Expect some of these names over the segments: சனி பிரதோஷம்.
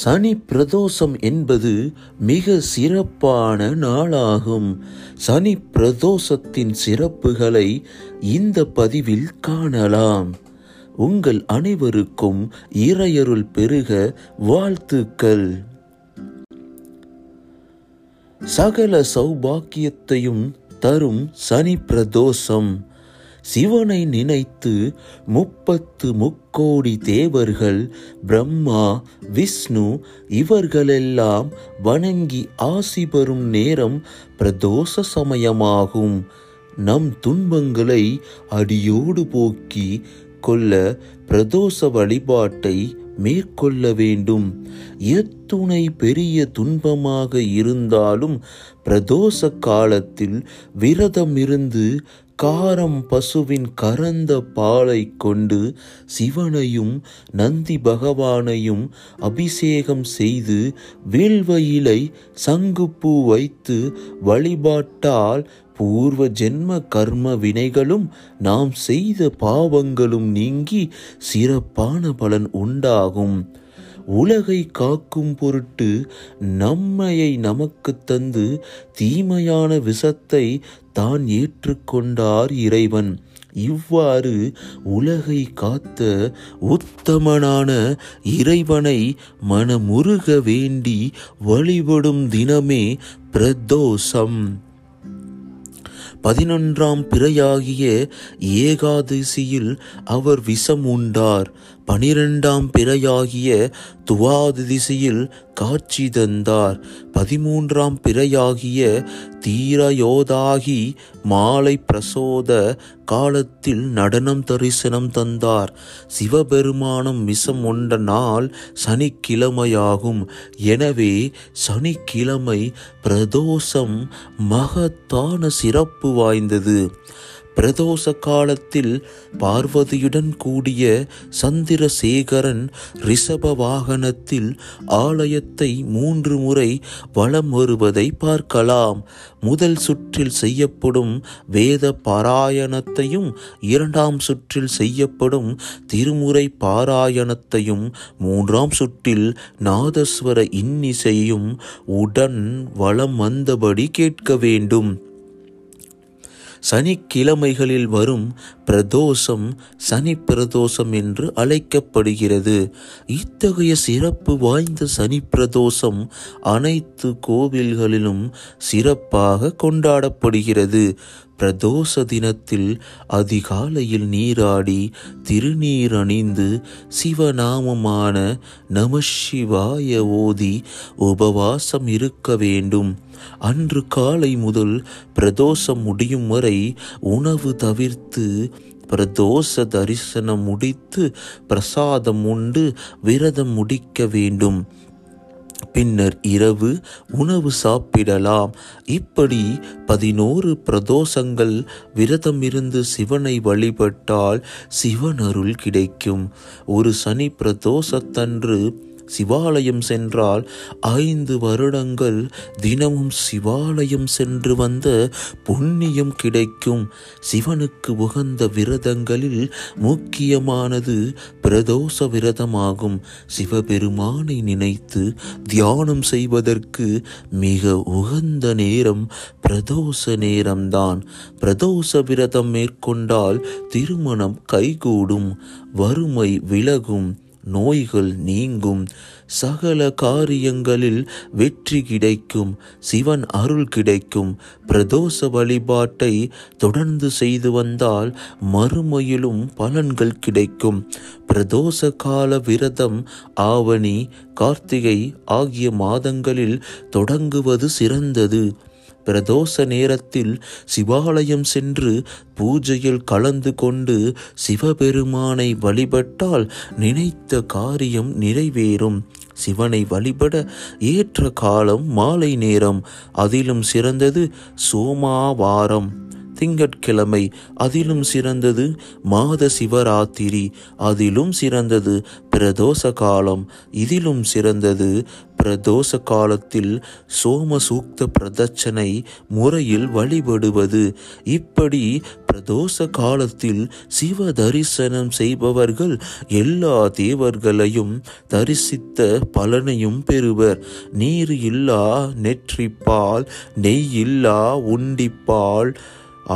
சனி பிரதோஷம் என்பது மிக சிறப்பான நாளாகும். சனி பிரதோஷத்தின் சிறப்புகளை இந்த பதிவில் காணலாம். உங்கள் அனைவருக்கும் இறையருள் பெருக வாழ்த்துக்கள். சகல சௌபாக்கியத்தையும் தரும் சனி பிரதோஷம். சிவனை நினைத்து 30 முக்கோடி தேவர்கள், பிரம்மா, விஷ்ணு இவர்களெல்லாம் வணங்கி ஆசி பெறும் நேரம் பிரதோஷ சமயமாகும். நம் துன்பங்களை அடியோடு போக்கி கொள்ள பிரதோஷ வழிபாட்டை மேற்கொள்ள வேண்டும். எத்துணை பெரிய துன்பமாக இருந்தாலும் பிரதோஷ காலத்தில் விரதம் இருந்து காரம் பசுவின் கறந்த பாலை கொண்டு சிவனையும் நந்தி பகவானையும் அபிஷேகம் செய்து வேள்வயிலை சங்குப்பூ வைத்து வழிபாட்டால் பூர்வ ஜென்ம கர்ம வினைகளும் நாம் செய்த பாவங்களும் நீங்கி சிறப்பான பலன் உண்டாகும். உலகை காக்கும் பொருட்டு நம்மையை நமக்கு தந்து தீமையான விஷத்தை தான் ஏற்றுக்கொண்டார் இறைவன். இவ்வாறு உலகை காத்த உத்தமனான இறைவனை மனமுருக வேண்டி வழிபடும் தினமே பிரதோஷம். 11ஆம் பிறையாகிய ஏகாதசியில் அவர் விஷம் உண்டார். 12ஆம் பிறையாகிய துவாதசியில் காட்சி தந்தார். 13ஆம் பிறையாகிய தீரயோதாகி மாலை பிரசோத காலத்தில் நடனம் தரிசனம் தந்தார். சிவபெருமானம் விஷம் உண்ட நாள் சனிக்கிழமையாகும். எனவே சனிக்கிழமை பிரதோஷம் மகத்தான சிறப்பு வாய்ந்தது. பிரதோஷ காலத்தில் பார்வதியுடன் கூடிய சந்திரசேகரன் ரிஷப வாகனத்தில் ஆலயத்தை 3 முறை வலம் வருவதை பார்க்கலாம். முதல் சுற்றில் செய்யப்படும் வேத பாராயணத்தையும், 2ஆம் சுற்றில் செய்யப்படும் திருமுறை பாராயணத்தையும், 3ஆம் சுற்றில் நாதஸ்வர இன்னிசையும் உடன் வலம் வந்தபடி கேட்க வேண்டும். சனிக்கிழமைகளில் வரும் பிரதோஷம் சனி பிரதோஷம் என்று அழைக்கப்படுகிறது. இத்தகைய சிறப்பு வாய்ந்த சனி பிரதோஷம் அனைத்து கோவில்களிலும் சிறப்பாக கொண்டாடப்படுகிறது. பிரதோஷ தினத்தில் அதிகாலையில் நீராடி திருநீர் அணிந்து சிவநாமமான நமசிவாய ஓதி உபவாசம் இருக்க வேண்டும். அன்று காலை முதல் பிரதோஷம் முடியும் வரை உணவு தவிர்த்து பிரதோஷ தரிசனம் முடித்து பிரசாதம் உண்டு விரதம் முடிக்க வேண்டும். பின்னர் இரவு உணவு சாப்பிடலாம். இப்படி 11 பிரதோஷங்கள் விரதம் இருந்து சிவனை வழிபட்டால் சிவனருள் கிடைக்கும். ஒரு சனி பிரதோஷத்தன்று சிவாலயம் சென்றால் 5 வருடங்கள் தினமும் சிவாலயம் சென்று வந்த புண்ணியம் கிடைக்கும். சிவனுக்கு உகந்த விரதங்களில் முக்கியமானது பிரதோஷ விரதமாகும். சிவபெருமானை நினைத்து தியானம் செய்வதற்கு மிக உகந்த நேரம் பிரதோஷ நேரம்தான். பிரதோஷ விரதம் மேற்கொண்டால் திருமணம் கைகூடும், வறுமை விலகும், நோய்கள் நீங்கும், சகல காரியங்களில் வெற்றி கிடைக்கும், சிவன் அருள் கிடைக்கும். பிரதோஷ வழிபாட்டை தொடர்ந்து செய்து வந்தால் மறுமையிலும் பலன்கள் கிடைக்கும். பிரதோஷ கால விரதம் ஆவணி, கார்த்திகை ஆகிய மாதங்களில் தொடங்குவது சிறந்தது. பிரதோஷ நேரத்தில் சிவாலயம் சென்று பூஜையில் கலந்து கொண்டு சிவபெருமானை வழிபட்டால் நினைத்த காரியம் நிறைவேறும். சிவனை வழிபட ஏற்ற காலம் மாலை நேரம். அதிலும் சிறந்தது சோமவாரம். திங்கட்கிழமை, அதிலும் சிறந்தது மாத சிவராத்திரி, அதிலும் சிறந்தது பிரதோஷ காலம், இதிலும் சிறந்தது பிரதோஷ காலத்தில் சோமசூக்த பிரதட்சணை முறையில் வழிபடுவது. இப்படி பிரதோஷ காலத்தில் சிவ தரிசனம் செய்பவர்கள் எல்லா தேவர்களையும் தரிசித்த பலனையும் பெறுவர். நீர் இல்லா நெற்றிப்பால், நெய் இல்லா உண்டிப்பால்,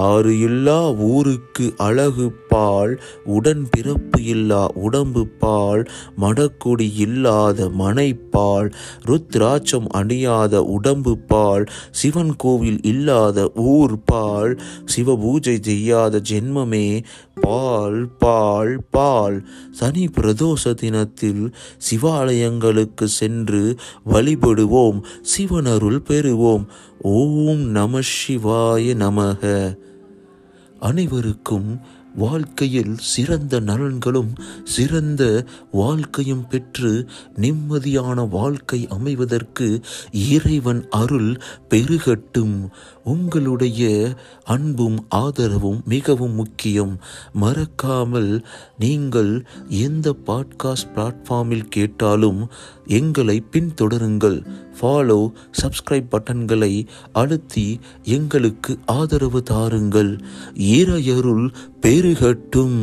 ஆறு இல்லா ஊருக்கு அழகு பால், உடன் பிறப்பு இல்லா உடம்பு பால், மடக்குடி இல்லாத மனைப்பால், ருத்ராட்சம் அணியாத உடம்பு பால், சிவன் கோவில் இல்லாத ஊர் பால், சிவ பூஜை செய்யாத ஜென்மமே பால் பால் பால். சனி பிரதோஷ தினத்தில் சிவாலயங்களுக்கு சென்று வழிபடுவோம், சிவனருள் பெறுவோம். ஓம் நம சிவாய நமக. அனைவருக்கும் வாழ்க்கையில் சிறந்த நலன்களும் சிறந்த வாழ்க்கையும் பெற்று நிம்மதியான வாழ்க்கை அமைவதற்கு இறைவன் அருள் பெருகட்டும். உங்களுடைய அன்பும் ஆதரவும் மிகவும் முக்கியம். மறக்காமல் நீங்கள் எந்த பாட்காஸ்ட் பிளாட்ஃபார்மில் கேட்டாலும் எங்களை பின்தொடருங்கள். ஃபாலோ, சப்ஸ்கிரைப் பட்டன்களை அழுத்தி எங்களுக்கு ஆதரவு தாருங்கள். இறையருள் பெருகட்டும்.